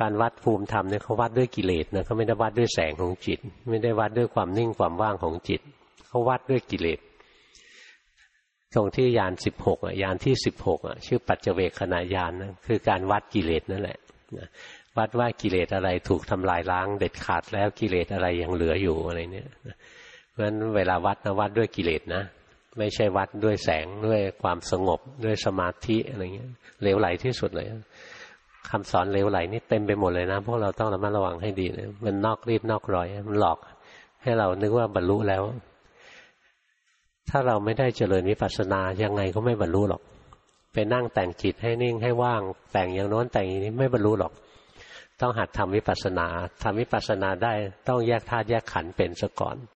การวัดภูมิธรรมเนี่ยเขาวัดด้วยกิเลสนะเขาไม่ได้วัดด้วยแสงของจิตไม่ได้วัดด้วยความนิ่งความว่างของจิตเขาวัดด้วยกิเลสตรงที่ยาน16อ่ะยานที่16อ่ะชื่อปัจเจเวคขณญาณนะคือการวัดกิเลสนั่นแหละวัดว่ากิเลสอะไรถูกทำลายล้างเด็ดขาดแล้วกิเลสอะไรยังเหลืออยู่อะไรเนี่ยเพราะฉะนั้นเวลาวัดนะวัดด้วยกิเลสนะไม่ใช่วัดด้วยแสงด้วยความสงบด้วยสมาธิอะไรเงี้ยเลวไหลที่สุดเลยคำสอนเลวไหลนี่เต็มไปหมดเลยนะพวกเราต้องระมัดระวังให้ดีนะมันนอกรีบนอกรอยมันหลอกให้เรานึกว่าบรรลุแล้วถ้าเราไม่ได้เจริญวิปัสสนายังไงก็ไม่บรรลุหรอกไปนั่งแต่งจิตให้นิ่งให้ว่างแต่งอย่างโน้นแต่งอย่างนี้ไม่บรรลุหรอกต้องหัดทำวิปัสสนาทำวิปัสสนาได้ต้องแยกธาตุแยกขันธ์เป็นซะก่อน